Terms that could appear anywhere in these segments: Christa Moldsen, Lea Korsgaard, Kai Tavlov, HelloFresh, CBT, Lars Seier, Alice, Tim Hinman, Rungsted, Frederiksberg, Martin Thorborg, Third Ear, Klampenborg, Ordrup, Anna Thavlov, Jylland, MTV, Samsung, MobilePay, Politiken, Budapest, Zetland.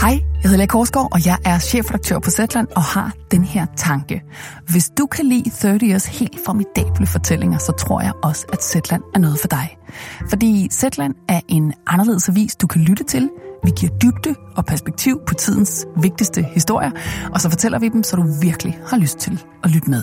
Hej, jeg hedder Lea Korsgaard, og jeg er chefredaktør på Zetland og har den her tanke. Hvis du kan lide 30 Years helt formidable fortællinger, så tror jeg også, at Zetland er noget for dig. Fordi Zetland er en anderledes avis, du kan lytte til. Vi giver dybde og perspektiv på tidens vigtigste historier, og så fortæller vi dem, så du virkelig har lyst til at lytte med.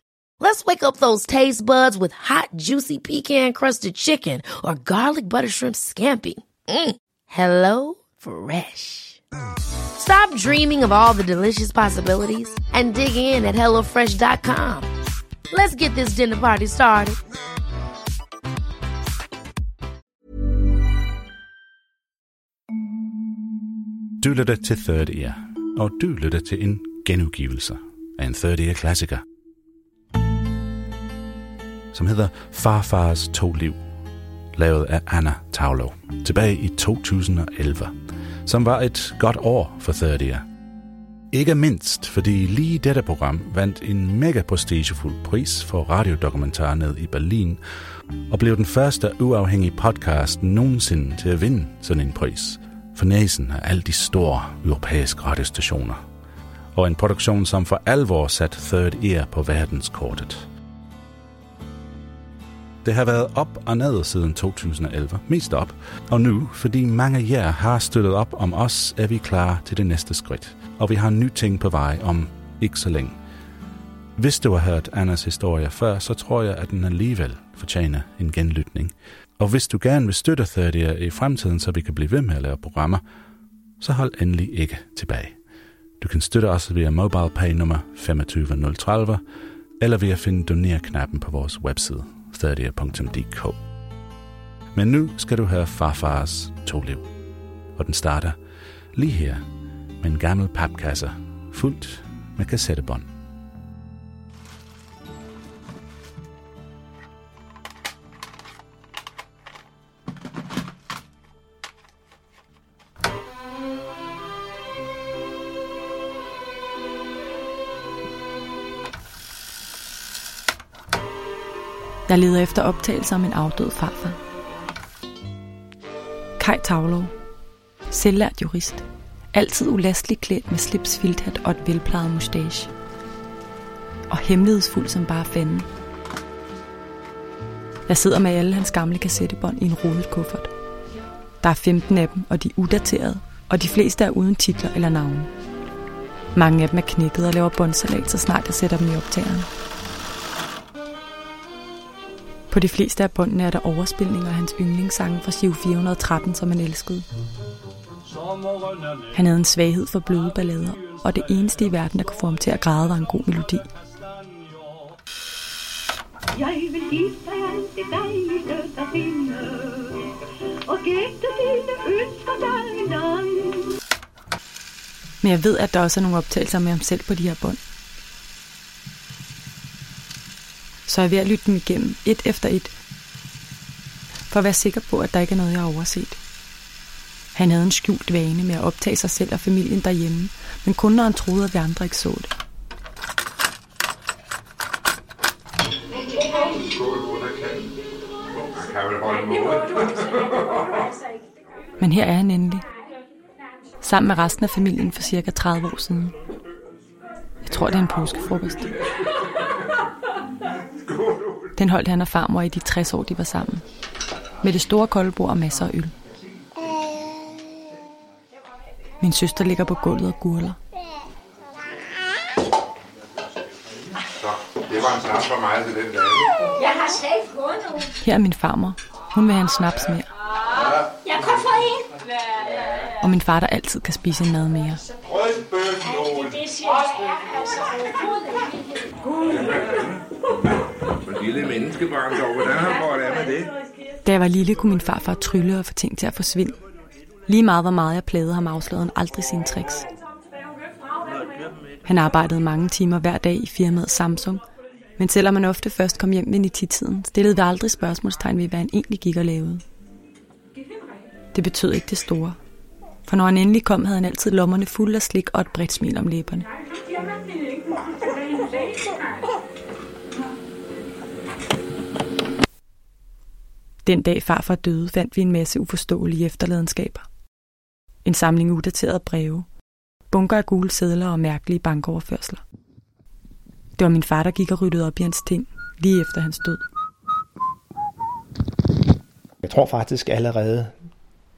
Let's wake up those taste buds with hot, juicy pecan-crusted chicken or garlic butter shrimp scampi. Mm. Hello Fresh. Stop dreaming of all the delicious possibilities and dig in at HelloFresh.com. Let's get this dinner party started. Du lytter til Third Ear, og du lytter til en genudgivelse af en Third Ear-klassiker, som hedder Farfars 2 liv, lavet af Anna Thavlov, tilbage i 2011, som var et godt år for Third Ear. Ikke mindst, fordi lige dette program vandt en mega prestigefuld pris for radiodokumentar ned i Berlin, og blev den første uafhængige podcast nogensinde til at vinde sådan en pris, for næsen af alle de store europæiske radiostationer, og en produktion, som for alvor satte Third Ear på verdenskortet. Det har været op og ned siden 2011, mest op, og nu, fordi mange af jer har støttet op om os, er vi klar til det næste skridt, og vi har nye ting på vej om ikke så længe. Hvis du har hørt Annas historie før, så tror jeg, at den alligevel fortjener en genlytning. Og hvis du gerne vil støtte Third Ear i fremtiden, så vi kan blive ved med at lave programmer, så hold endelig ikke tilbage. Du kan støtte os via MobilePay nummer 25030, eller ved at finde doner-knappen på vores webside. Men nu skal du høre Farfars 2 liv, og den starter lige her med en gammel papkasse fuldt med kassettebånd. Jeg leder efter optagelser om en afdød farfar. Kai Tavlov. Selvlært jurist. Altid ulastelig klædt med slips, filthat og et velplejet mustache. Og hemmelighedsfuld som bare fanden. Jeg sidder med alle hans gamle kassettebånd i en rodet kuffert. Der er 15 af dem, og de er udaterede, og de fleste er uden titler eller navne. Mange af dem er knækket og laver båndsalat, så snart jeg sætter dem i optageren. På de fleste af båndene er der overspilninger af hans yndlingssange fra Giro 413, som han elskede. Han havde en svaghed for bløde ballader, og det eneste i verden, der kunne få ham til at græde, var en god melodi. Jeg vil give dig alt det dejlige, der findes, og gætte dine ønsker dig en anden. Men jeg ved, at der også er nogle optagelser med ham selv på de her bånd. Så jeg er ved at lytte dem igennem, et efter et, for at være sikker på, at der ikke er noget, jeg har overset. Han havde en skjult vane med at optage sig selv og familien derhjemme, men kun når han troede, at vi andre ikke så det. Men her er han endelig, sammen med resten af familien for cirka 30 år siden. Jeg tror, det er en påskefrokost. Den holdt han og farmor i de 60 år, de var sammen. Med det store koldebord og masser af øl. Min søster ligger på gulvet og gurler. Her er min farmor. Hun vil have en snaps mere. Jeg kom fra en. og min far, der altid kan spise en mad mere. Da jeg var lille, kunne min farfar trylle og få ting til at forsvinde. Lige meget hvor meget jeg plagede ham, afslørede han aldrig sine tricks. Han arbejdede mange timer hver dag i firmaet Samsung, men selvom han ofte først kom hjem ved 9-tiden, stillede vi aldrig spørgsmålstegn ved, hvad han egentlig gik og lavede. Det betød ikke det store, for når han endelig kom, havde han altid lommerne fulde af slik og et bredt smil om læberne. Den dag farfar døde, fandt vi en masse uforståelige efterladenskaber. En samling udaterede breve, bunker af gule sedler og mærkelige bankoverførsler. Det var min far, der gik og ryddede op i hans ting, lige efter hans død. Jeg tror faktisk allerede,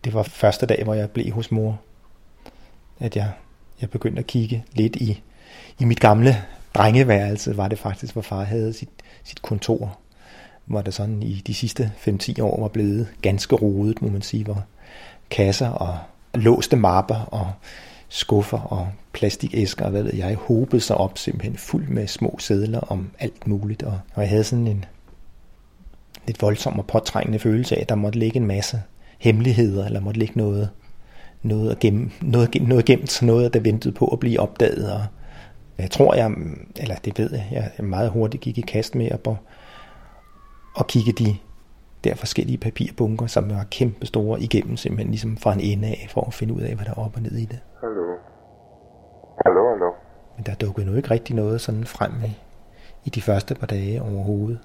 det var første dag, hvor jeg blev hos mor, at jeg begyndte at kigge lidt i mit gamle drengeværelse, var det faktisk, hvor far havde sit kontor, hvor der sådan i de sidste 5-10 år var blevet ganske rodet, må man sige, hvor kasser og låste mapper og skuffer og plastikæsker og hvad ved jeg, hobede sig op simpelthen fuld med små sedler om alt muligt, og jeg havde sådan en lidt voldsom og påtrængende følelse af, at der måtte ligge en masse hemmeligheder, eller måtte ligge noget gemt, noget der ventede på at blive opdaget, og jeg tror jeg meget hurtigt gik i kast med at kigge de der forskellige papirbunker, som var kæmpe store igennem, simpelthen ligesom fra en ende af, for at finde ud af, hvad der er op og ned i det. Hallo. Men der dukkede nu ikke rigtig noget sådan frem i de første par dage overhovedet.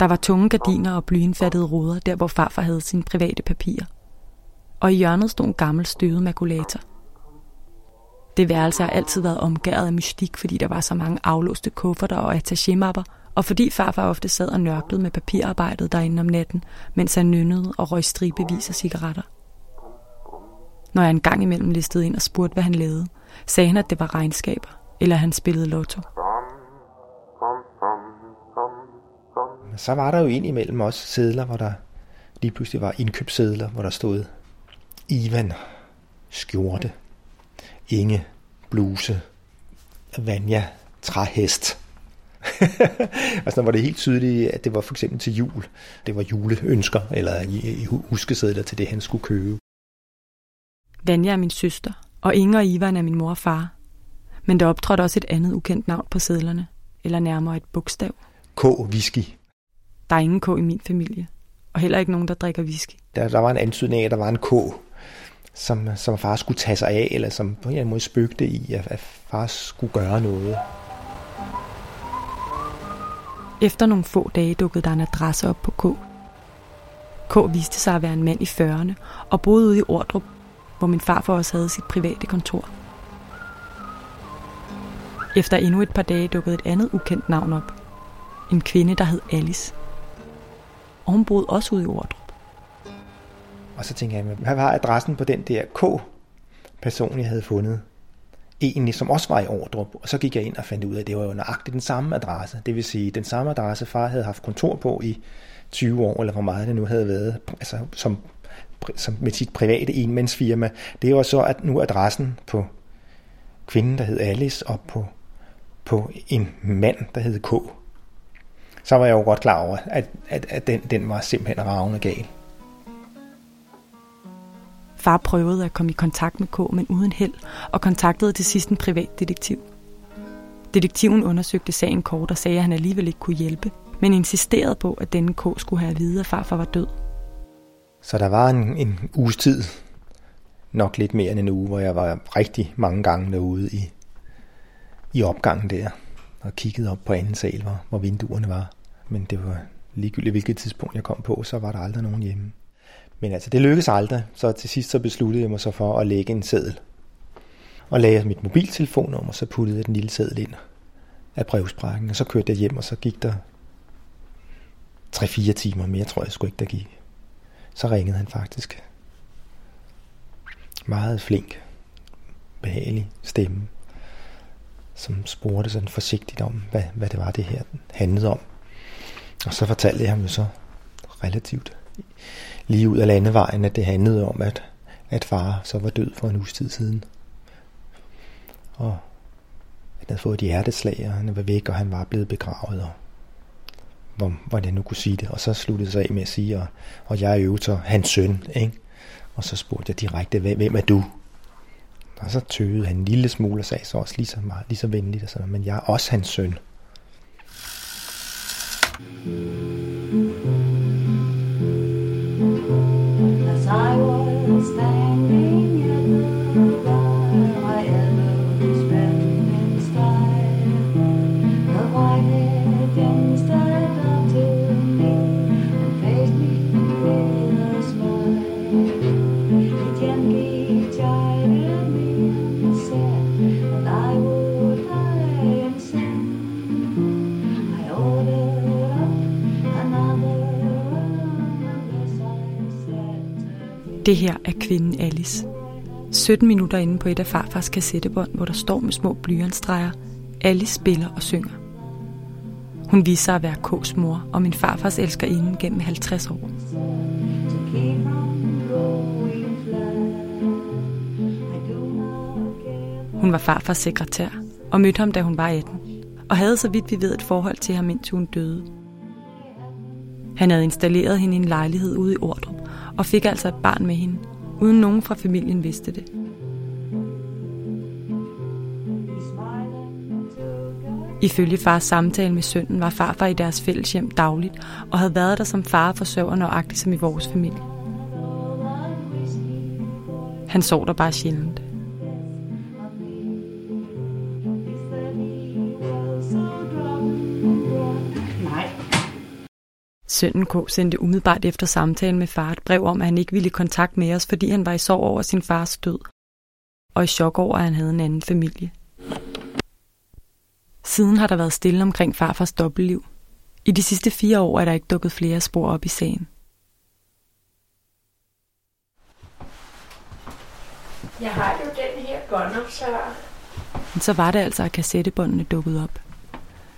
Der var tunge gardiner og blyindfattede ruder, der hvor farfar havde sine private papirer. Og i hjørnet stod en gammel støvet makulator. Det værelse har altid været omgæret af mystik, fordi der var så mange aflåste kufferter og attaché-mapper, og fordi farfar ofte sad og nørklede med papirarbejdet derinde om natten, mens han nynnede og røg stribevis af cigaretter. Når jeg en gang imellem listede ind og spurgte, hvad han lavede, sagde han, at det var regnskaber, eller han spillede lotto. Så var der jo indimellem også sedler, hvor der lige pludselig var indkøbssedler, hvor der stod Ivan skjorte, Inge bluse, Vanja træhest. Og så var det helt tydeligt, at det var for eksempel til jul. Det var juleønsker eller huskesedler til det, han skulle købe. Vanja er min søster, og Inge og Ivan er min mor og far. Men der optrådte også et andet ukendt navn på sedlerne, eller nærmere et bogstav. K-whisky. Der er ingen K i min familie, og heller ikke nogen, der drikker whisky. Der var en antydning af, at der var en K, som far skulle tage sig af, eller som på en eller anden måde spøgte i, at far skulle gøre noget. Efter nogle få dage dukkede der en adresse op på K. K viste sig at være en mand i 40'erne, og boede ude i Ordrup, hvor min farfar også havde sit private kontor. Efter endnu et par dage dukkede et andet ukendt navn op. En kvinde, der hed Alice. Og hun boede også ude i Ordrup. Og så tænkte jeg, hvad var adressen på den der K-person, jeg havde fundet? Egentlig, som også var i Ordrup. Og så gik jeg ind og fandt ud af, at det var jo nøjagtigt den samme adresse. Det vil sige, den samme adresse, far havde haft kontor på i 20 år, eller hvor meget det nu havde været, altså som med sit private enmandsfirma. Det var så at nu adressen på kvinden, der hed Alice, og på en mand, der hed K. Så var jeg jo godt klar over, at den var simpelthen ravende gal. Far prøvede at komme i kontakt med K, men uden held, og kontaktede til sidst en privatdetektiv. Detektiven undersøgte sagen kort og sagde, at han alligevel ikke kunne hjælpe, men insisterede på, at denne K skulle have at vide, at farfar var død. Så der var en uges tid, nok lidt mere end en uge, hvor jeg var rigtig mange gange derude i opgangen der. Og kiggede op på anden sal, hvor vinduerne var. Men det var ligegyldigt, hvilket tidspunkt jeg kom på, så var der aldrig nogen hjemme. Men altså, det lykkedes aldrig, så til sidst så besluttede jeg mig så for at lægge en seddel. Og lagde mit mobiltelefonnummer, og så puttede jeg den lille seddel ind af brevsprækken, og så kørte jeg hjem, og så gik der 3-4 timer mere, tror jeg sgu ikke, der gik. Så ringede han faktisk. Meget flink, behagelig stemme, som spurgte sådan forsigtigt om, hvad det var, det her handlede om. Og så fortalte jeg ham jo så relativt lige ud af landevejen, at det handlede om, at far så var død for en uges tid siden. Og han havde fået et hjerteslag, og han var væk, og han var blevet begravet, og hvordan jeg nu kunne sige det. Og så sluttede sig af med at sige, og jeg er jo så hans søn, ikke? Og så spurgte jeg direkte, hvem er du? Og så tøvede han en lille smule og sagde så også lige så meget, lige så venligt og sådan, men jeg er også hans søn. Det her er kvinden Alice. 17 minutter inde på et af farfars kassettebånd, hvor der står med små blyantstreger. Alice spiller og synger. Hun viser sig at være K's mor og min farfars elskerinde gennem 50 år. Hun var farfars sekretær og mødte ham, da hun var 18, og havde så vidt vi ved et forhold til ham, indtil hun døde. Han havde installeret hende i en lejlighed ude i Ordrup, og fik altså et barn med hende, uden nogen fra familien vidste det. Ifølge fars samtale med sønnen var farfar i deres fælles hjem dagligt, og havde været der som far forsørger nøjagtigt som i vores familie. Han sov der bare sjældent. Sønnen K. sendte umiddelbart efter samtalen med far et brev om, at han ikke ville i kontakt med os, fordi han var i sorg over sin fars død, og i chok over, at han havde en anden familie. Siden har der været stille omkring farfars dobbeltliv. I de sidste 4 år er der ikke dukket flere spor op i sagen. Jeg har jo den her båndoptager. Så var det altså, at kassettebåndene dukkede op.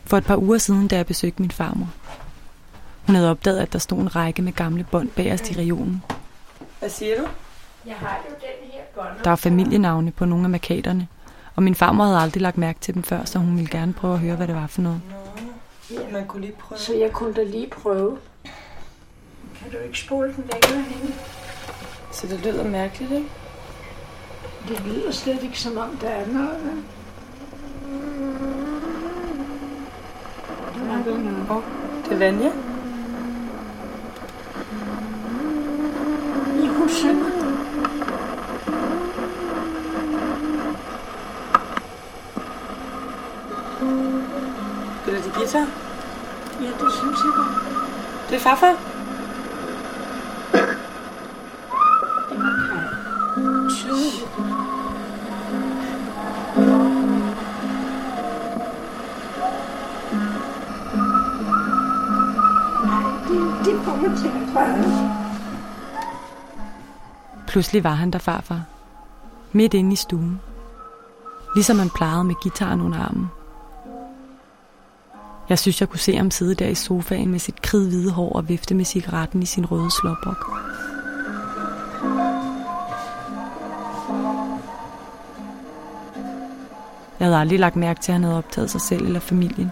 For et par uger siden, da jeg besøgte min farmor. Hun havde opdaget, at der stod en række med gamle bånd bagerst i regionen. Hvad siger du? Jeg har jo den her bånd. Der var familienavne på nogle af markaterne, og min farmor havde aldrig lagt mærke til dem før, så hun ville gerne prøve at høre, hvad det var for noget. Nå, ja, man kunne lige prøve. Så jeg kunne da lige prøve. Kan du ikke spole den væk med hende? Så det lyder mærkeligt, ikke? Det lyder slet ikke, som om der er noget. Åh, det er Vanja. Spiller de guitar? Ja, det synes jeg godt. Det er farfar. Det var Kai. Tydeligt. Det får mig til at prøve. Pludselig var han der, farfar. Midt inde i stuen. Ligesom han plejede med gitaren under armen. Jeg synes, jeg kunne se ham sidde der i sofaen med sit kridhvide hår og vifte med cigaretten i sin røde slåbok. Jeg havde aldrig lagt mærke til, at han havde optaget sig selv eller familien.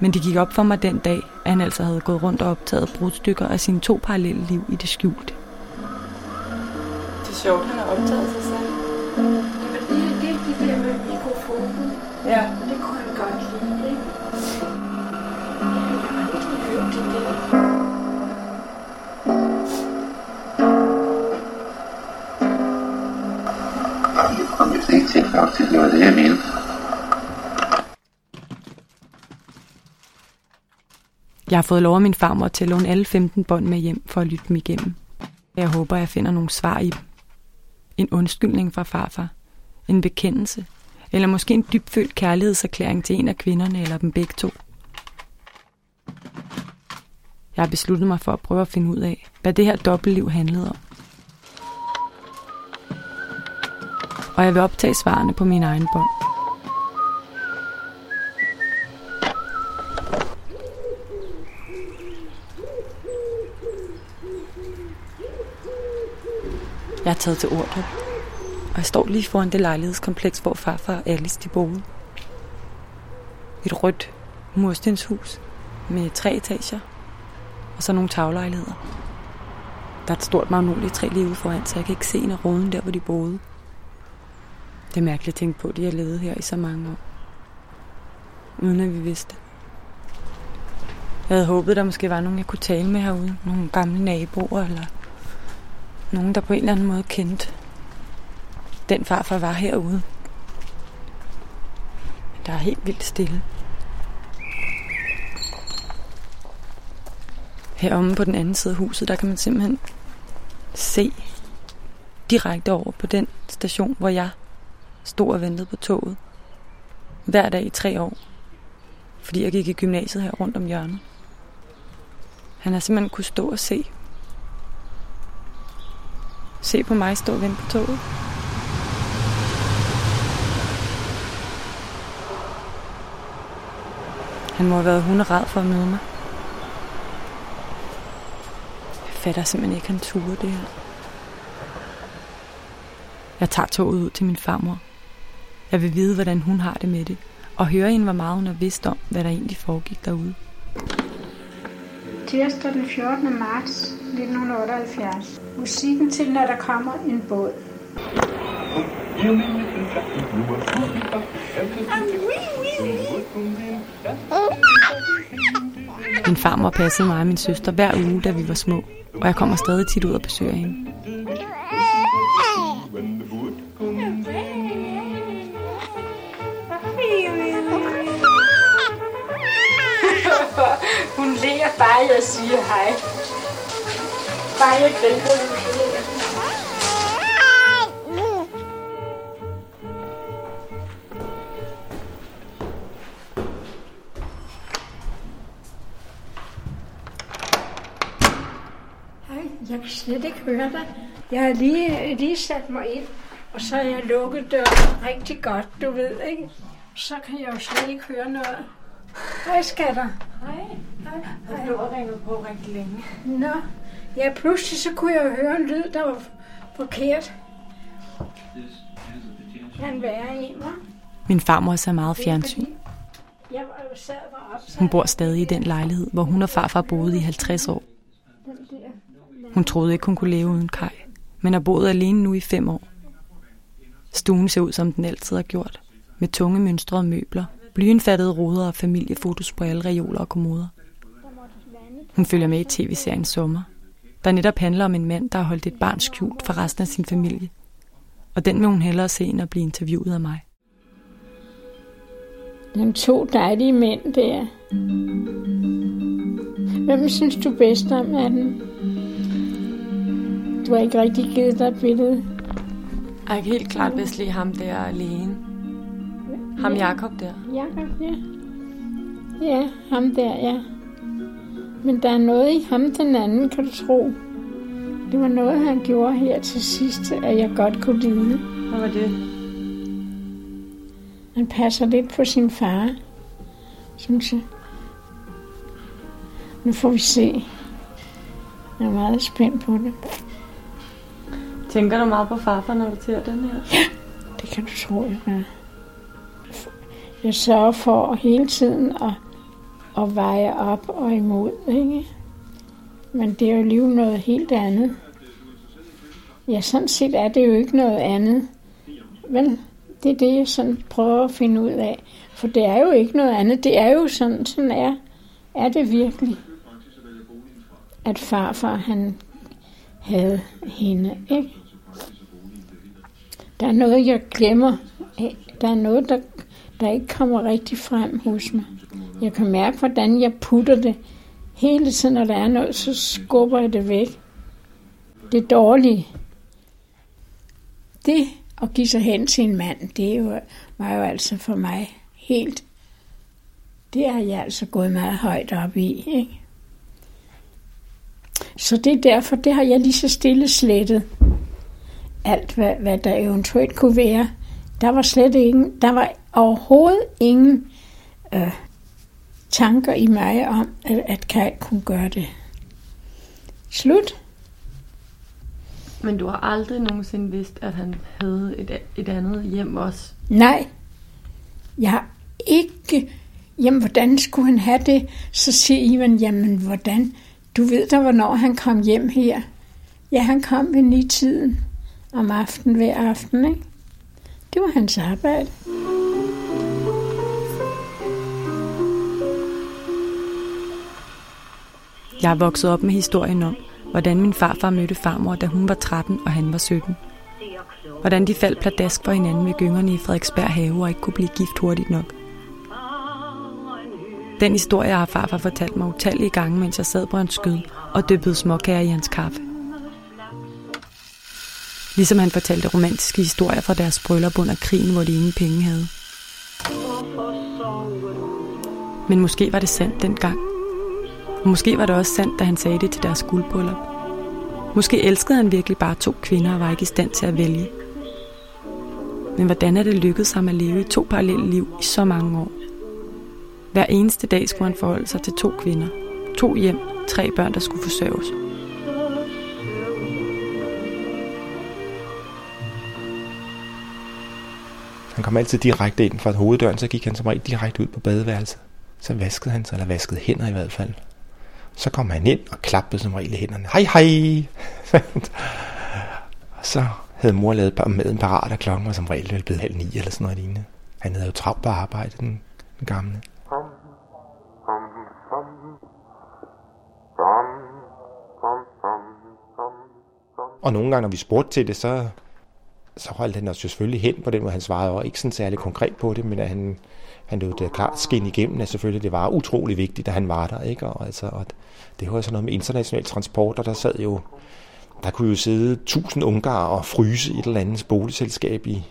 Men det gik op for mig den dag, at han altså havde gået rundt og optaget brudstykker af sine 2 parallelle liv i det skjulte. Det er sjovt, han har optaget sig selv. Jamen, det er det der med mikrofonen. Ja. Det kunne han godt lide, ikke? Jeg har ikke hørt det der. Jeg kom vist ikke til at klare til, det var det, jeg mente. Jeg har fået lov af min farmor til at låne alle 15 bånd med hjem for at lytte dem igennem. Jeg håber, jeg finder nogle svar i dem. En undskyldning fra farfar, en bekendelse, eller måske en dybfølt kærlighedserklæring til en af kvinderne eller dem begge 2. Jeg har besluttet mig for at prøve at finde ud af, hvad det her dobbeltliv handlede om. Og jeg vil optage svarene på min egen bånd. Jeg er taget til Ordrup, og jeg står lige foran det lejlighedskompleks, hvor farfar og Alice de boede. Et rødt murstenshus med 3 etager, og så nogle taglejligheder. Der er et stort magnoligt træ lige ude foran, så jeg kan ikke se en af roden der, hvor de boede. Det er mærkeligt at tænke på, at de har levet her i så mange år, uden at vi vidste. Jeg havde håbet, der måske var nogen, jeg kunne tale med herude. Nogle gamle naboer, eller nogen, der på en eller anden måde kendte den farfar var herude. Men der er helt vildt stille. Heromme på den anden side af huset, der kan man simpelthen se direkte over på den station, hvor jeg stod og ventede på toget. Hver dag i 3 år. Fordi jeg gik i gymnasiet her rundt om hjørnet. Han har simpelthen kunne stå og se. Se på mig stå og vente på toget. Han må have været hunderad for at møde mig. Jeg fatter simpelthen ikke, han turde det her. Jeg tager toget ud til min farmor. Jeg vil vide, hvordan hun har det med det. Og høre hende, hvor meget hun har vidst om, hvad der egentlig foregik derude. Tirsdag den 14. marts 1978. Musikken til, når der kommer en båd. Min farmor passede mig og min søster hver uge, da vi var små. Og jeg kommer stadig tit ud og besøger hende. Hun lærer bare, jeg siger hej. Bare jeg griller, hun lærer. Hej, jeg kan slet ikke høre dig. Jeg har lige sat mig ind, og så har jeg lukket døren rigtig godt, du ved, ikke? Så kan jeg jo slet ikke høre noget. Hej, skatter. Hej. Jeg lå og ringede på rigtig længe. Nå, ja, pludselig så kunne jeg høre en lyd, der var forkert. Han var i mig. Min farmor ser meget fjernsyn. Hun bor stadig i den lejlighed, hvor hun og farfar boede i 50 år. Hun troede ikke, hun kunne leve uden Kai, men har boet alene nu i 5 år. Stuen ser ud, som den altid har gjort, med tunge mønstre og møbler. Blyindfattede ruder og familiefotos på alle reoler og kommoder. Hun følger med i tv-serien Sommer, der netop handler om en mand, der har holdt et barn skjult for resten af sin familie. Og den vil hun hellere se, end at blive interviewet af mig. Dem 2 dejlige mænd der. Hvem synes du bedst om af dem? Du har ikke rigtig givet dig et billede. Jeg kan helt klart bedst lide ham der alene. Ham Jakob der? Jakob, ja. Ja, ham der, ja. Men der er noget i ham den anden, kan du tro. Det var noget, han gjorde her til sidst, at jeg godt kunne lide. Hvad var det? Han passer lidt på sin far, synes jeg. Nu får vi se. Jeg er meget spændt på det. Tænker du meget på farfar, når du ser den her? Ja, det kan du tro, jeg gør. Jeg sørger for hele tiden at veje op og imod, ikke? Men det er jo alligevel noget helt andet. Ja, sådan set er det jo ikke noget andet. Vel, det er det, jeg sådan prøver at finde ud af. For det er jo ikke noget andet. Det er jo sådan er det virkelig, at farfar, han havde hende, ikke? Der er noget, jeg glemmer. Der er noget, der ikke kommer rigtig frem hos mig. Jeg kan mærke, hvordan jeg putter det. Hele tiden, når der er noget, så skubber jeg det væk. Det dårlige. Det at give sig hen til en mand, var jo altså for mig helt... Det har jeg altså gået meget højt op i, ikke? Så det er derfor, det har jeg lige så stille slettet. Alt, hvad der eventuelt kunne være. Der var overhovedet ingen tanker i mig om, at Kai kunne gøre det. Slut. Men du har aldrig nogensinde vidst, at han havde et andet hjem også? Nej, jeg har ikke. Jamen, hvordan skulle han have det? Så siger Ivan, jamen, hvordan? Du ved da, hvornår han kom hjem her. Ja, han kom ved 9-tiden om aftenen hver aften, ikke? Det var hans arbejde. Jeg er vokset op med historien om, hvordan min farfar mødte farmor, da hun var 13 og han var 17. Hvordan de faldt pladask for hinanden med gyngerne i Frederiksberg have og ikke kunne blive gift hurtigt nok. Den historie har farfar fortalt mig utallige gange, mens jeg sad på hans skød og dyppede småkager i hans kaffe. Ligesom han fortalte romantiske historier fra deres bryllup under krigen, hvor de ingen penge havde. Men måske var det sandt dengang. Og måske var det også sandt, da han sagde det til deres guldbryllup. Måske elskede han virkelig bare to kvinder og var ikke i stand til at vælge. Men hvordan er det lykkedes ham at leve i to parallelle liv i så mange år? Hver eneste dag skulle han forholde sig til to kvinder, to hjem, tre børn, der skulle forsørges. Han kom altid direkte ind fra hoveddøren, så gik han som regel direkte ud på badeværelset. Så vaskede han sig, eller vaskede hænder i hvert fald. Så kom han ind og klappede som regel i hænderne. Hej, hej! Så havde mor lavet maden parat, og klokken var som regel blevet 8:30 eller sådan noget lignende. Han havde jo travlt på arbejde, den gamle. Og nogle gange, når vi spurgte til det, så holdt han os jo selvfølgelig hen på den, hvor han svarede, og ikke sådan særlig konkret på det, men at han lød det klart skin igennem, at selvfølgelig det var utrolig vigtigt, at han var der, ikke? Og det var jo sådan noget med international transport, og der kunne jo sidde 1000 ungarer og fryse i et eller andet boligselskab i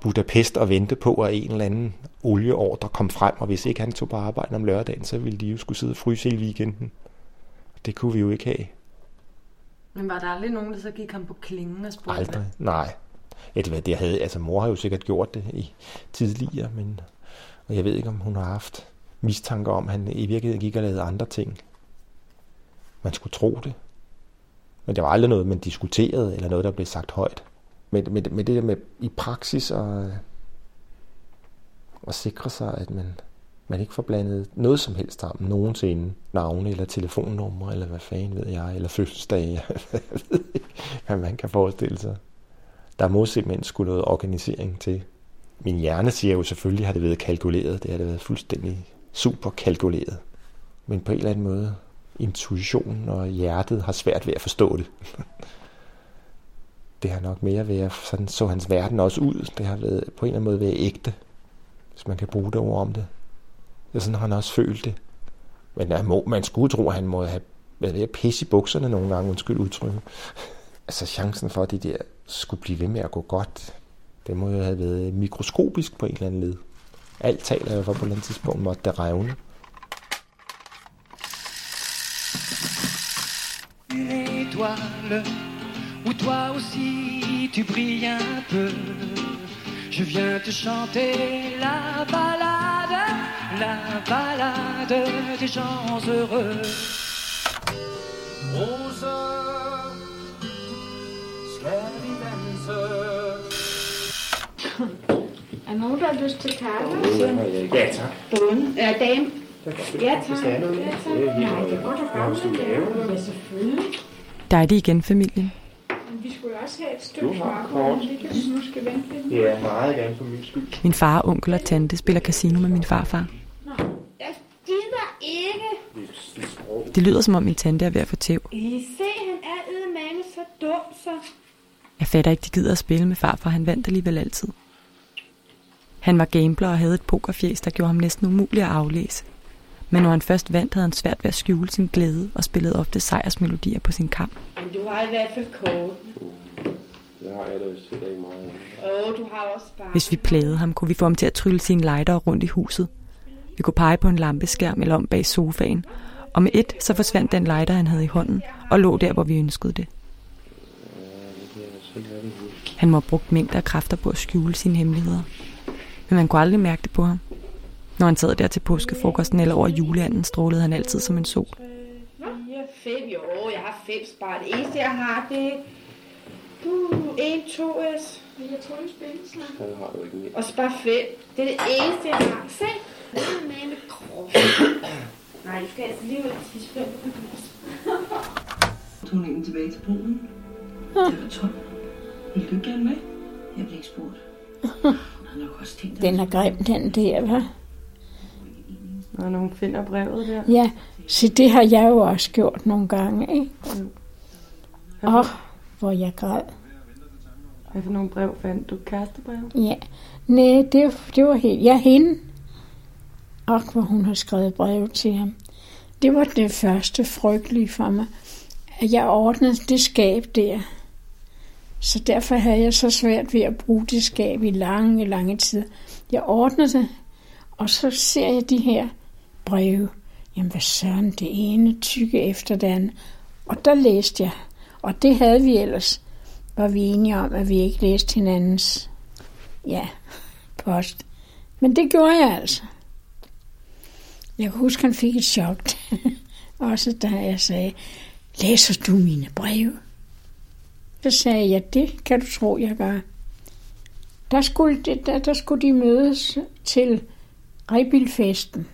Budapest og vente på, at en eller anden olieordre kom frem, og hvis ikke han tog på arbejde om lørdagen, så ville de jo skulle sidde og fryse hele weekenden. Det kunne vi jo ikke have. Men var der aldrig nogen, der så gik ham på klingen og spurgte? Aldrig, nej. Mor har jo sikkert gjort det tidligere, men og jeg ved ikke, om hun har haft mistanke om, at han i virkeligheden gik og lavede andre ting. Man skulle tro det. Men det var aldrig noget, man diskuterede, eller noget, der blev sagt højt. Men det der med i praksis at sikre sig, at man ikke får blandet noget som helst sammen nogensinde. Navne eller telefonnumre, eller hvad fanden ved jeg, eller fødselsdage, jeg ved ikke, hvad man kan forestille sig. Der må simpelthen skulle noget organisering til. Min hjerne siger jo, selvfølgelig har det været kalkuleret. Det har det været fuldstændig super kalkuleret. Men på en eller anden måde, intuitionen og hjertet har svært ved at forstå det. Det har nok mere været, sådan så hans verden også ud. Det har været, på en eller anden måde været ægte, hvis man kan bruge det ord om det. Og sådan har han også følt det. Men man skulle tro, at han må have været ved at pisse i bukserne nogle gange, undskyld udtrykket. Altså chancen for, at det der skulle blive ved med at gå godt, det må jo have været mikroskopisk på en eller anden led. Alt taler jo for, på et eller andet tidspunkt måtte det revne. Je viens te chanter la ballade des gens heureux. Rose, skal vi danse? Er nogen, der har lyst til kaffe? Ja, tak. Dame? Ja, tak. Nej, det er godt at komme med. Ja, selvfølgelig. Der er det igen, familien. Vi skulle også have et stykke smarkort. Nu skal vente lidt. Ja, meget gerne for min skyld. Min far, onkel og tante spiller casino med min farfar. Jeg gider ikke. Det lyder som om min tante er ved at få tæv. I se, han er eddermame så dum så. Jeg fatter ikke, de gider at spille med farfar. Han vandt alligevel altid. Han var gambler og havde et pokerfjæs, der gjorde ham næsten umuligt at aflæse. Men når han først vandt, havde han svært ved at skjule sin glæde og spillede ofte sejrsmelodier på sin kamp. Men du har i hvert fald koget. Det har jeg da vist ikke meget. Du har også bare. Hvis vi plagede ham, kunne vi få ham til at trylle sine lightere rundt i huset. Vi kunne pege på en lampeskærm eller om bag sofaen, og med et så forsvandt den lighter, han havde i hånden, og lå der, hvor vi ønskede det. Han må have brugt mængder af kræfter på at skjule sine hemmeligheder. Men man kunne aldrig mærke det på ham. Når han sad der til påskefrokosten eller over juleanden, strålede han altid som en sol. Jeg har 5 spar. Det eneste, jeg har, det 1, 2s. Jeg tror, du spiller snart. Den har du ikke mere. Og spar 5. Det er det eneste, jeg har. Se. Det er med kroppen. Nej, du skal altså lige ud til spil. Turningen tilbage til Polen. Det var 12. Vil du ikke gerne med? Jeg blev ikke spurgt. Den er grim, den der, hva'? Når hun finder brevet der. Ja, så det har jeg jo også gjort nogle gange, ikke? Åh, hvor jeg græd. Hvad for nogle brev fandt du? Kærestebrev? Ja, nej, det var helt... Ja, hende. Og hvor hun har skrevet brev til ham. Det var det første frygtelige for mig, at jeg ordnede det skab der. Så derfor havde jeg så svært ved at bruge det skab i lange, lange tider. Jeg ordnede det, og så ser jeg de her breve. Jamen, hvad søren, det ene tykke efter det andet. Og der læste jeg. Og det havde vi ellers. Var vi enige om, at vi ikke læste hinandens post. Men det gjorde jeg altså. Jeg kan huske, han fik et chok. Også da jeg sagde, læser du mine breve? Så sagde jeg, det kan du tro, jeg gør. Der skulle de mødes til Rebilfesten.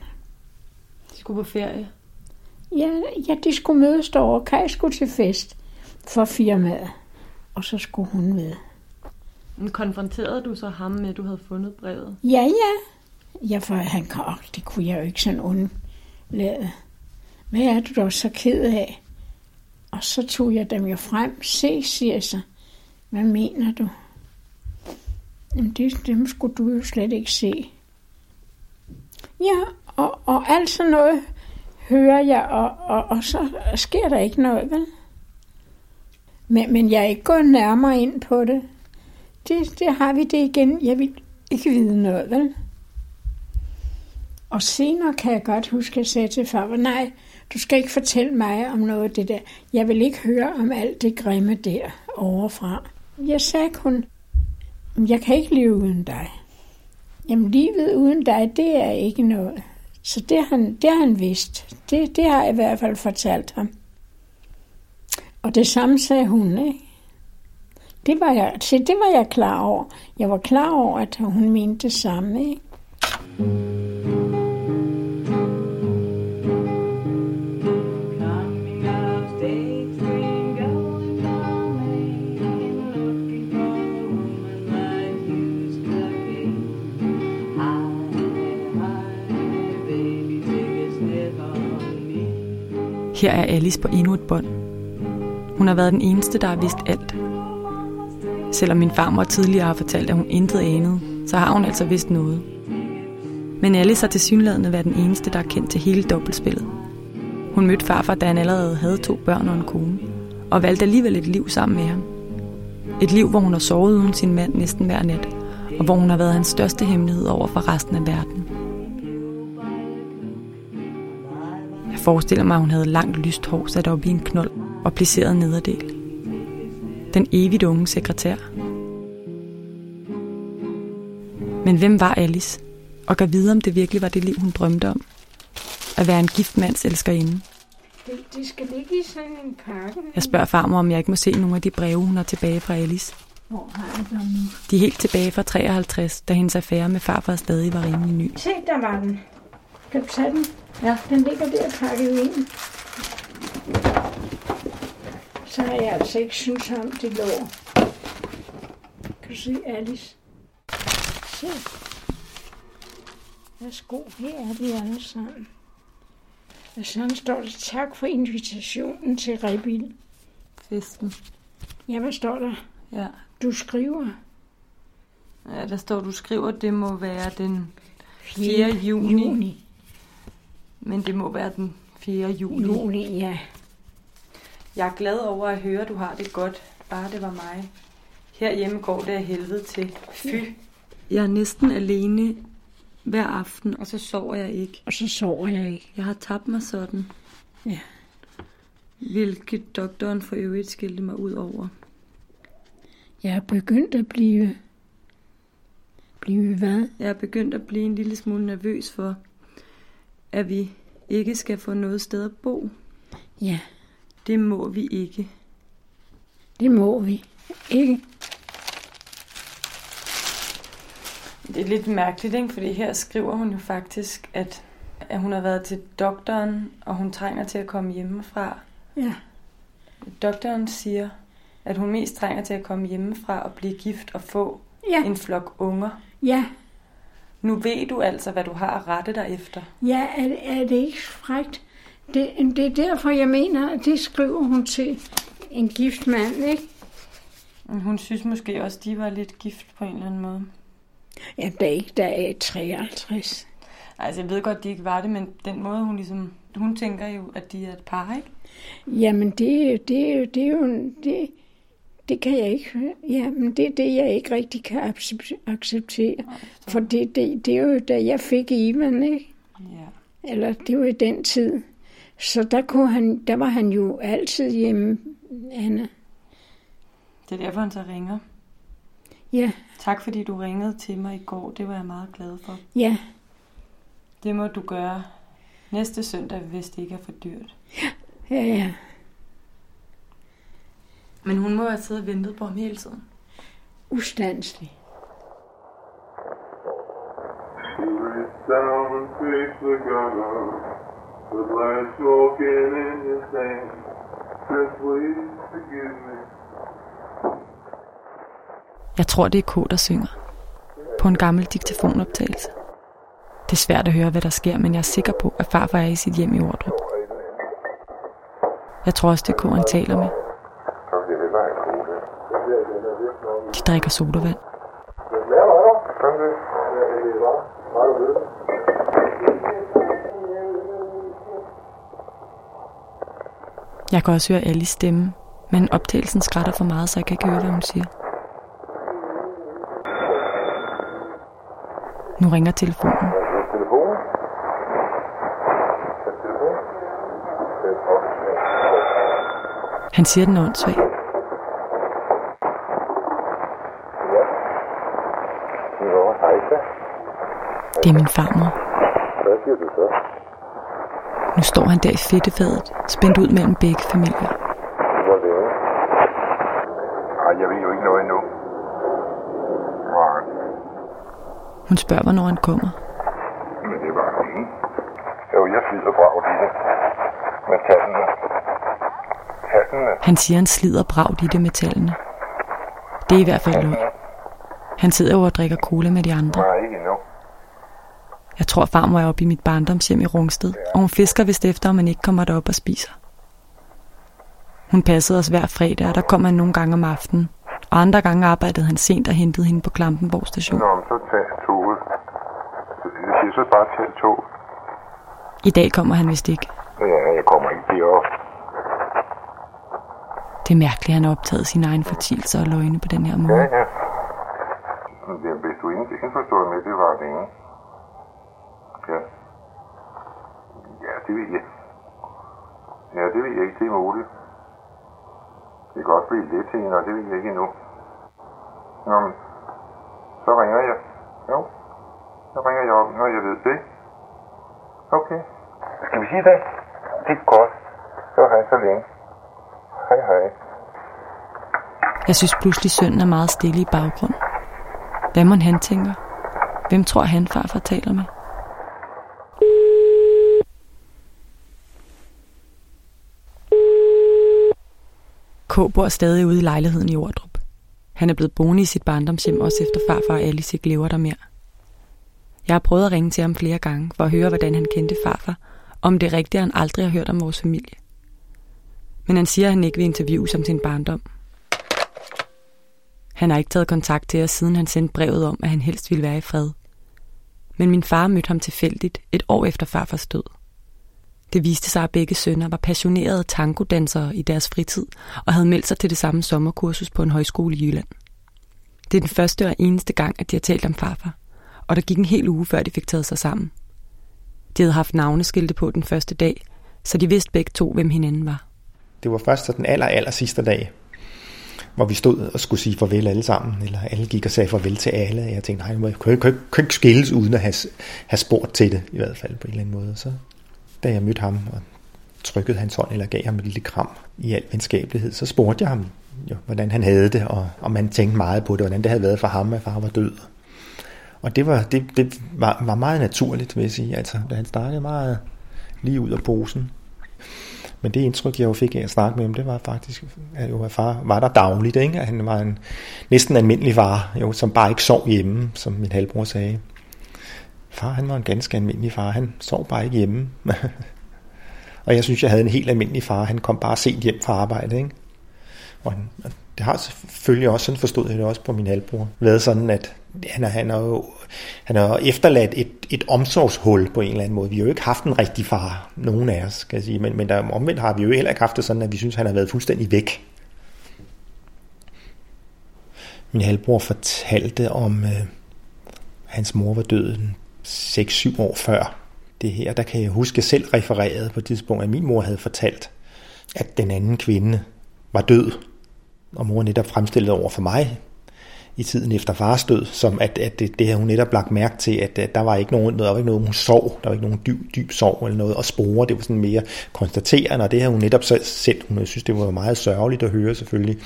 De skulle på ferie? Ja, de skulle mødes derovre. Kai skulle til fest for firmaet, og så skulle hun med. Konfronterede du så ham med, at du havde fundet brevet? Ja, for han kom, det kunne jeg jo ikke sådan undlade. Hvad er du dog så ked af? Og så tog jeg dem jo frem. Se, siger jeg så. Hvad mener du? Jamen, dem skulle du jo slet ikke se. Ja, og alt sådan noget hører jeg, og så sker der ikke noget, vel? Men jeg er ikke gået nærmere ind på det. Det har vi det igen. Jeg vil ikke vide noget, vel? Og senere kan jeg godt huske, at jeg sagde til far, nej, du skal ikke fortælle mig om noget af det der. Jeg vil ikke høre om alt det grimme der overfra. Jeg sagde kun, jeg kan ikke leve uden dig. Jamen, livet uden dig, det er ikke noget. Så det har han vidst. Det har jeg i hvert fald fortalt ham. Og det samme sagde hun, ikke? Det var jeg klar over. Jeg var klar over, at hun mente det samme, ikke? Her er Alice på endnu et bånd. Hun har været den eneste, der har vidst alt. Selvom min farmor tidligere har fortalt, at hun intet anede, så har hun altså vidst noget. Men Alice har tilsyneladende været den eneste, der er kendt til hele dobbeltspillet. Hun mødte farfar, da han allerede havde 2 børn og en kone, og valgte alligevel et liv sammen med ham. Et liv, hvor hun har sovet uden sin mand næsten hver nat, og hvor hun har været hans største hemmelighed over for resten af verden. Jeg forestiller mig, at hun havde langt lyst hår sat op i en knold og placeret nederdel. Den evigt unge sekretær. Men hvem var Alice? Og gav vide, om det virkelig var det liv, hun drømte om. At være en gift mands elskerinde. Det skal det ikke i sådan en pakke. Jeg spørger farmor, om jeg ikke må se nogle af de breve, hun har tilbage fra Alice. Hvor har jeg dem nu? De er helt tilbage fra 53, da hendes affære med farfar stadig var rimelig ny. Se, der var den. Kan du tage den? Ja. Den ligger der pakket ind. Så har jeg altså ikke synes om det lå. Kan du se Alice? Se. Værsgo, her er vi alle sammen. Og sådan står der, tak for invitationen til Rebil. Festen. Ja, hvad står der? Ja. Du skriver. Ja, der står, du skriver, det må være den 4. juni. Men det må være den 4. juli. Juli, ja. Jeg er glad over at høre, at du har det godt. Bare det var mig. Herhjemme går det af helvede til. Fy. Jeg er næsten alene hver aften, og så sover jeg ikke. Jeg har tabt mig sådan. Ja. Hvilket doktoren for øvrigt skilte mig ud over. Jeg er begyndt at blive... Blive hvad? Jeg er begyndt at blive en lille smule nervøs for, at vi ikke skal få noget sted at bo. Ja. Det må vi ikke. Det må vi. ikke. Det er lidt mærkeligt, ikke? Fordi her skriver hun jo faktisk, at hun har været til doktoren, og hun trænger til at komme hjemmefra. Ja. Doktoren siger, at hun mest trænger til at komme hjemmefra og blive gift og få en flok unger. Ja. Nu ved du altså, hvad du har at rette dig efter. Ja, er det ikke frækt? Det er derfor, jeg mener, at det skriver hun til en gift mand, ikke? Hun synes måske også, de var lidt gift på en eller anden måde. Ja, der er ikke, der er 53. Altså, jeg ved godt, de ikke var det, men den måde, hun ligesom... Hun tænker jo, at de er et par, ikke? Jamen, det kan jeg ikke... Jamen, det er det, jeg ikke rigtig kan acceptere. For det er jo, da jeg fik Ivan, ikke? Ja. Eller, det var i den tid. Så der var han jo altid hjemme, Anna. Det er derfor, han så ringer. Ja. Tak, fordi du ringede til mig i går. Det var jeg meget glad for. Ja. Det må du gøre næste søndag, hvis det ikke er for dyrt. Ja. Men hun må have siddet og ventet på ham hele tiden. Ustandselig. Jeg tror, det er K, der synger. På en gammel diktafonoptagelse. Det er svært at høre, hvad der sker, men jeg er sikker på, at farfar er i sit hjem i Ordrup. Jeg tror også, det er K, han taler med. De drikker sodavand. Jeg kan også høre Alice stemme, men optagelsen skrætter for meget, så jeg kan ikke høre, hvad hun siger. Nu ringer telefonen. Han siger, den er åndssvag. Det er min farmor. Nu står han der i fedtefadet, spændt ud mellem begge familier. Jeg ved jo ikke noget endnu. Hun spørger, hvornår han kommer. Men det var han ikke. Jo, jeg slider brav i det. Med tallene. Han siger, han slider bravt i det med tallene. Det er i hvert fald løgn. Han sidder over og drikker cola med de andre. Nej, ikke endnu. Jeg tror, farmor er oppe i mit barndomshjem i Rungsted, og hun fisker vist efter, om man ikke kommer derop og spiser. Hun passede os hver fredag, og der kom han nogle gange om aftenen. Og andre gange arbejdede han sent og hentede hende på Klampenborg station. Nå, så tag toget. Jeg så bare tage toget. I dag kommer han vist ikke. Ja, jeg kommer ikke derop. Det er mærkeligt, at han har optaget sine egne fortielser og løgne på den her måde. Ja. Hvis du ikke indforstod med, det var det ene. Ja, det ved jeg. Ja, det ved jeg ikke. Det er muligt. Det kan også blive lidt til hende, og det ved jeg ikke endnu. Nå, men så ringer jeg. Jo, så ringer jeg op, når jeg ved det. Okay. Skal vi sige det? Det er godt. Så hej så længe. Hej. Jeg synes pludselig, sønnen er meget stille i baggrunden. Hvad mon han tænker? Hvem tror han, farfar taler med? K bor stadig ude i lejligheden i Ordrup. Han er blevet boende i sit barndomshjem, også efter farfar og Alice ikke lever der mere. Jeg har prøvet at ringe til ham flere gange, for at høre, hvordan han kendte farfar, om det rigtige, han aldrig har hørt om vores familie. Men han siger, at han ikke vil interviews om sin barndom. Han har ikke taget kontakt til os, siden han sendte brevet om, at han helst ville være i fred. Men min far mødte ham tilfældigt, et år efter farfars død. Det viste sig, at begge sønner var passionerede tangodansere i deres fritid og havde meldt sig til det samme sommerkursus på en højskole i Jylland. Det er den første og eneste gang, at de har talt om farfar, og der gik en hel uge, før de fik taget sig sammen. De havde haft navneskilte på den første dag, så de vidste begge to, hvem hinanden var. Det var først den aller sidste dag, hvor vi stod og skulle sige farvel alle sammen, eller alle gik og sagde farvel til alle. Jeg tænkte, nej, jeg kan ikke skilles uden at have spurgt til det, i hvert fald på en eller anden måde. Så da jeg mødte ham og trykkede hans hånd eller gav ham et lille kram i al venskabelighed, så spurgte jeg ham, jo, hvordan han havde det, og om man tænkte meget på det, hvordan det havde været for ham, at far var død. Og det var meget naturligt, vil jeg sige. Altså, da han startede meget lige ud af posen. Men det indtryk, jeg jo fik af at snakke med ham, det var faktisk, at far var der dagligt, ikke? At han var en næsten almindelig far, jo, som bare ikke sov hjemme, som min halvbror sagde. Far, han var en ganske almindelig far. Han sov bare ikke hjemme. Og jeg synes, jeg havde en helt almindelig far. Han kom bare sent hjem fra arbejde, ikke? Og det har selvfølgelig også, sådan forstod jeg det også på min halvbror, været sådan, at han har efterladt et omsorgshul på en eller anden måde. Vi har jo ikke haft en rigtig far, nogen af os, skal jeg sige. Men der, omvendt har vi jo heller ikke haft det sådan, at vi synes, han har været fuldstændig væk. Min halvbror fortalte om, hans mor var død 6-7 år før. Det her, der kan jeg huske, selv refereret på et tidspunkt, at min mor havde fortalt, at den anden kvinde var død. Og mor netop fremstillede over for mig i tiden efter fars død, som at det havde hun netop lagt mærke til, at der var ikke nogen, der var ikke noget, hun sov, der var ikke nogen dyb sorg eller noget, og spore, det var sådan mere konstaterende, og det havde hun netop selv, hun synes, det var meget sørgeligt at høre selvfølgelig,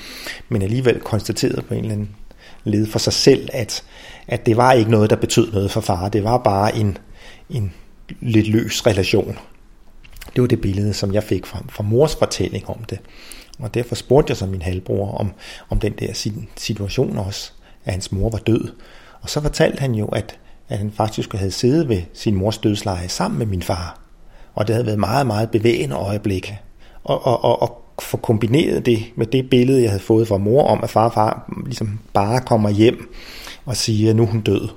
men alligevel konstateret på en eller anden led for sig selv, at det var ikke noget, der betød noget for far, det var bare en lidt løs relation. Det var det billede, som jeg fik fra mors fortælling om det. Og derfor spurgte jeg så min halvbror om den der situation også, at hans mor var død. Og så fortalte han jo, at han faktisk havde siddet ved sin mors dødsleje sammen med min far. Og det havde været meget, meget bevægende øjeblikke. Og få kombineret det med det billede, jeg havde fået fra mor om, at far ligesom bare kommer hjem og siger, at nu er hun død.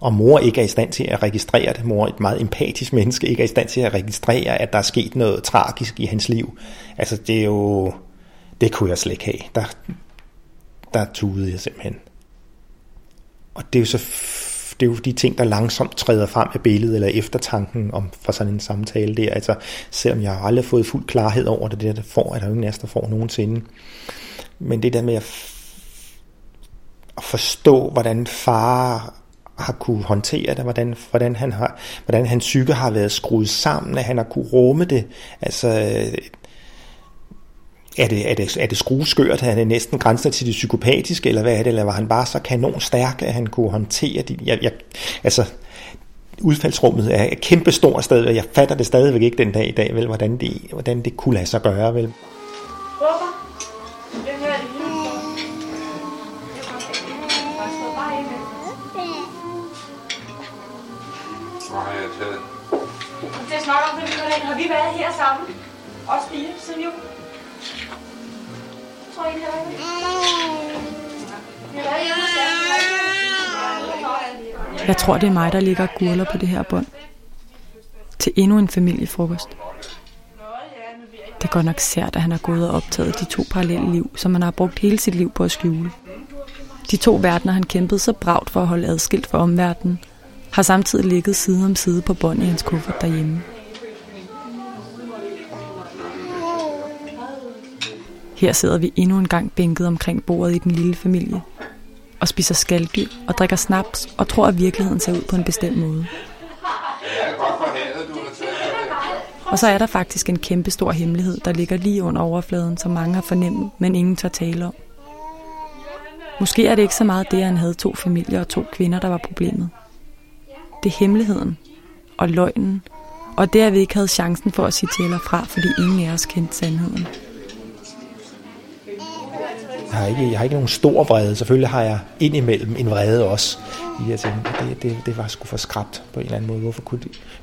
Og mor ikke er i stand til at registrere det. Mor, et meget empatisk menneske, ikke er i stand til at registrere, at der er sket noget tragisk i hans liv. Altså, det er jo... Det kunne jeg slet ikke have. Der tudede jeg simpelthen. Og det er jo så... Det er jo de ting, der langsomt træder frem af billedet, eller eftertanken om, fra sådan en samtale der. Altså, selvom jeg aldrig har fået fuld klarhed over det, der får, at der jo ingen af os, der får nogensinde. Men det der med at forstå, hvordan far har kunne håndtere det, hvordan hans psyke har været skruet sammen, at han har kunne rumme det. Altså, er det skrueskørt? Er det næsten grænser til det psykopatiske, eller hvad er det? Eller var han bare så kanon stærk, at han kunne håndtere det? Altså, udfaldsrummet er kæmpestort stadig, og jeg fatter det stadigvæk ikke den dag i dag, vel, hvordan det kunne lade sig gøre, vel? Hvorfor? Det er snart om, har vi været her sammen? Også lige siden jul? Tror I, det har været? Jeg tror, det er mig, der ligger og gurler på det her bånd. Til endnu en familiefrokost. Det er godt nok sært, at han har gået og optaget de to parallelle liv, som han har brugt hele sit liv på at skjule. De to verdener, han kæmpede så bravt for at holde adskilt for omverdenen, har samtidig ligget side om side på bånd i hans kuffert derhjemme. Her sidder vi endnu en gang bænket omkring bordet i den lille familie, og spiser skaldyr og drikker snaps og tror, at virkeligheden ser ud på en bestemt måde. Og så er der faktisk en kæmpe stor hemmelighed, der ligger lige under overfladen, som mange har fornemt, men ingen tør tale om. Måske er det ikke så meget det, at han havde to familier og to kvinder, der var problemet. Det er hemmeligheden og løgnen, og det, at vi ikke havde chancen for at sige til eller fra, fordi ingen af os kendte sandheden. Jeg har ikke nogen stor vrede. Selvfølgelig har jeg indimellem en vrede også. Jeg tænker, det var sgu for skræbt på en eller anden måde. Hvorfor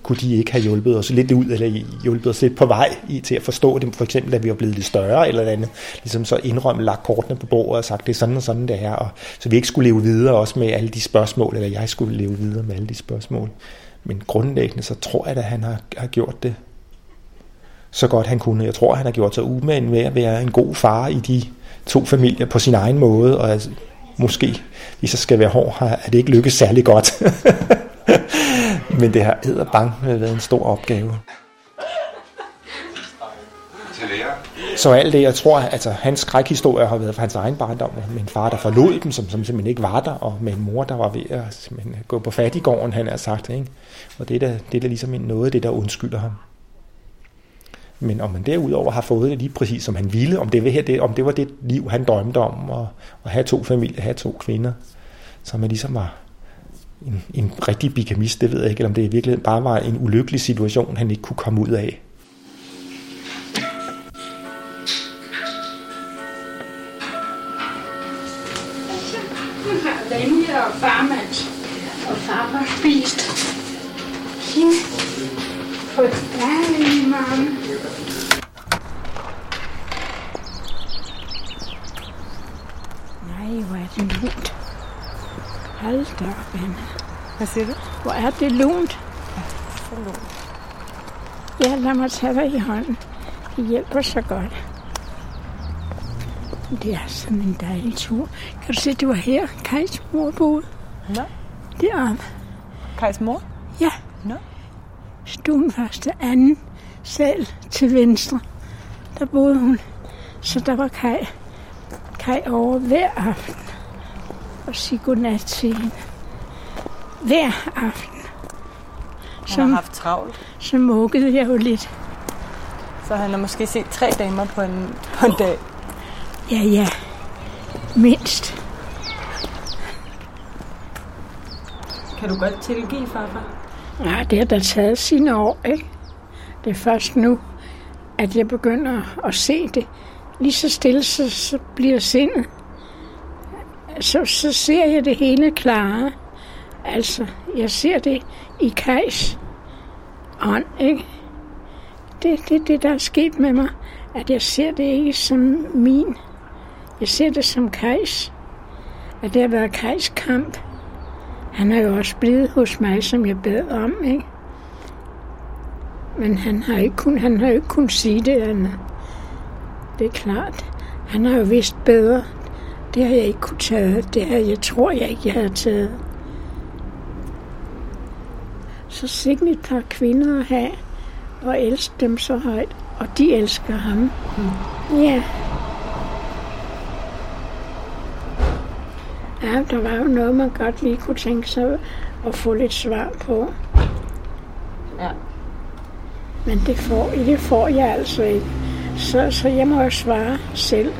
kunne de ikke have hjulpet os lidt ud, eller hjulpet os lidt på vej til at forstå det? For eksempel, at vi var blevet lidt større eller andet. Ligesom så indrømme, lagt kortene på bordet og sagt, det er sådan og sådan, det er. Og så vi ikke skulle leve videre også med alle de spørgsmål, eller jeg skulle leve videre med alle de spørgsmål. Men grundlæggende, så tror jeg, at han har gjort det så godt han kunne. Jeg tror, han har gjort sig umagen ved at være en god far i de to familier på sin egen måde, og altså, måske, hvis jeg skal være hård, har det ikke lykkes særlig godt. Men det har edderbank været en stor opgave. Så alt det, jeg tror, altså hans skrækhistorie har været fra hans egen barndom, med en far, der forlod dem, som simpelthen ikke var der, og med en mor, der var ved at gå på fattiggården, han har sagt. Ikke? Og det er da ligesom noget af det, der undskylder ham. Men om man derudover har fået det lige præcis, som han ville, om det var det liv, han drømte om, at have to familier, have to kvinder, som ligesom var en rigtig bigamist, det ved jeg ikke, eller om det i virkeligheden bare var en ulykkelig situation, han ikke kunne komme ud af. Og farmand og farmand spist hende på dejlig mange. Nej, hvor er det lunt. Hold da op, Anna. Hvad siger du? Hvor er det lunt? Ja, lad mig tage dig i hånden. Det hjælper så godt. Det er sådan en dejlig tur. Kan du se, det var her, Kajs mor boede? Nå. Det er Kajs mor? Ja. Nå. Stuen første, anden sal til venstre. Der boede hun. Så der var Kaj over hver aften. Og sige godnat til hende. Hver aften. Hun har haft travlt. Så mukkede jeg jo lidt. Så han har måske set 3 damer på en dag. Ja, mindst. Kan du godt tilgive, farfar? Nej, det har da taget sine år, ikke? Det er først nu, at jeg begynder at se det. Lige så stille, så bliver sindet. Så ser jeg det hele klare. Altså, jeg ser det i Kajs ånd, ikke? Det, der er sket med mig, at jeg ser det ikke som min. Jeg ser det som Kajs. At det har været Kajs kamp. Han er jo også blevet hos mig, som jeg bad om, ikke? Men han har ikke kunnet sige det, Anna. Det er klart. Han har jo vidst bedre. Det har jeg ikke kunnet tage. Det her, jeg tror jeg ikke, jeg havde taget. Så sikkert et par kvinder at have, og elske dem så højt. Og de elsker ham. Ja. Ja, der var jo noget, man godt lige kunne tænke sig at få lidt svar på. Ja. Men det får jeg altså ikke. Så jeg må jo svare selv.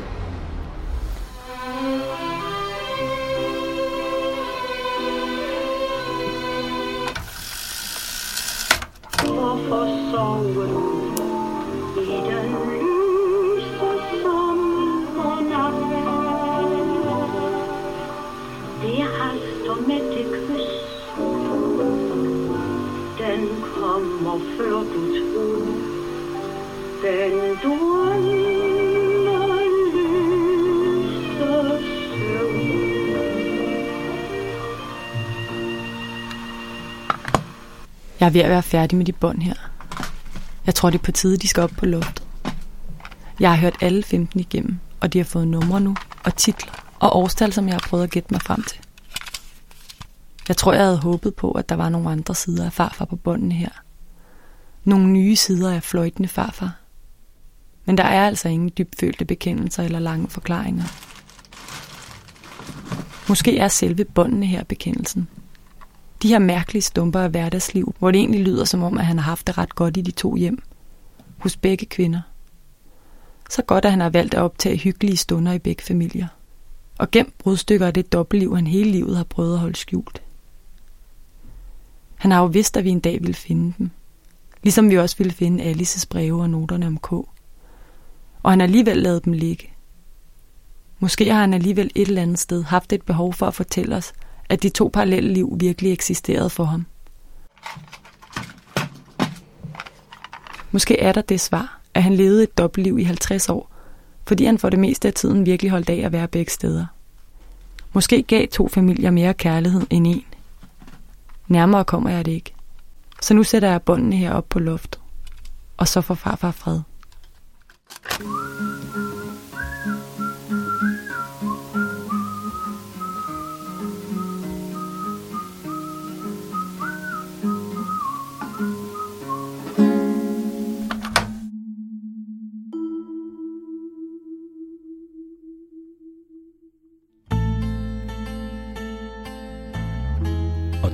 Jeg er ved at være færdig med de bånd her. Jeg tror, det er på tide, de skal op på loftet. Jeg har hørt alle 15 igennem, og de har fået numre nu, og titler, og årstal, som jeg har prøvet at gætte mig frem til. Jeg tror, jeg havde håbet på, at der var nogle andre sider af farfar på båndene her. Nogle nye sider af fløjtende farfar. Men der er altså ingen dybfølte bekendelser eller lange forklaringer. Måske er selve båndene her bekendelsen. De her mærkelige stumper af hverdagsliv, hvor det egentlig lyder som om, at han har haft det ret godt i de 2 hjem. Hos begge kvinder. Så godt, at han har valgt at optage hyggelige stunder i begge familier. Og gemt brudstykker af det dobbeltliv, han hele livet har prøvet at holde skjult. Han har jo vidst, at vi en dag ville finde dem. Ligesom vi også ville finde Alices breve og noterne om K. Og han har alligevel ladet dem ligge. Måske har han alligevel et eller andet sted haft et behov for at fortælle os, at de 2 parallelle liv virkelig eksisterede for ham. Måske er der det svar, at han levede et dobbeltliv i 50 år, fordi han for det meste af tiden virkelig holdt af at være begge steder. Måske gav 2 familier mere kærlighed end en. Nærmere kommer jeg det ikke. Så nu sætter jeg båndene heroppe på loftet. Og så får farfar fred.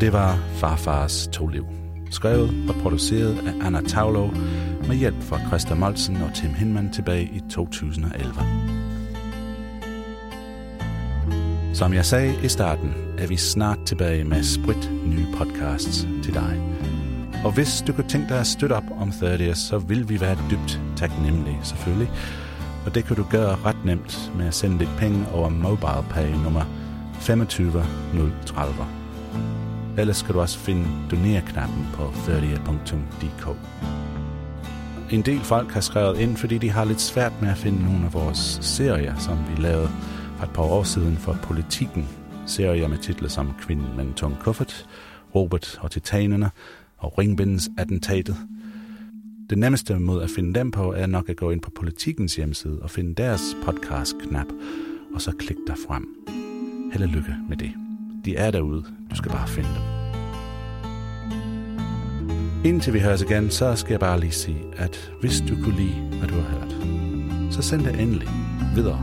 Det var Farfars 2 liv. Skrevet og produceret af Anna Thavlov, med hjælp fra Christa Moldsen og Tim Hinman tilbage i 2011. Som jeg sagde i starten, er vi snart tilbage med spritnye podcasts til dig. Og hvis du kunne tænke dig at støtte op om Third Ear, så vil vi være dybt taknemmelige selvfølgelig. Og det kan du gøre ret nemt med at sende dit penge over MobilePay nummer 25030. Ellers kan du også finde doner-knappen på thirdear.dk. En del folk har skrevet ind, fordi de har lidt svært med at finde nogle af vores serier, som vi lavede for et par år siden for Politiken. Serier med titler som Kvinden med en tung kuffert, Robert og Titanerne og Ringbindens attentatet. Det nemmeste måde at finde dem på er nok at gå ind på Politikens hjemmeside og finde deres podcast-knap, og så klik der frem. Held og lykke med det. De er derude. Du skal bare finde dem. Indtil vi høres igen, så skal jeg bare lige sige, at hvis du kunne lide, hvad du har hørt, så send det endelig videre.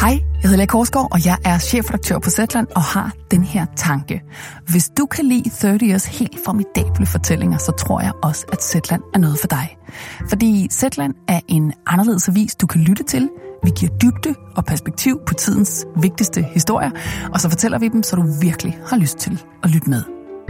Hej, jeg hedder Lea Korsgaard, og jeg er chefredaktør på Zetland og har den her tanke. Hvis du kan lide 30 Years helt formidable fortællinger, så tror jeg også, at Zetland er noget for dig. Fordi Zetland er en anderledes avis, du kan lytte til. Vi giver dybde og perspektiv på tidens vigtigste historier, og så fortæller vi dem, så du virkelig har lyst til at lytte med.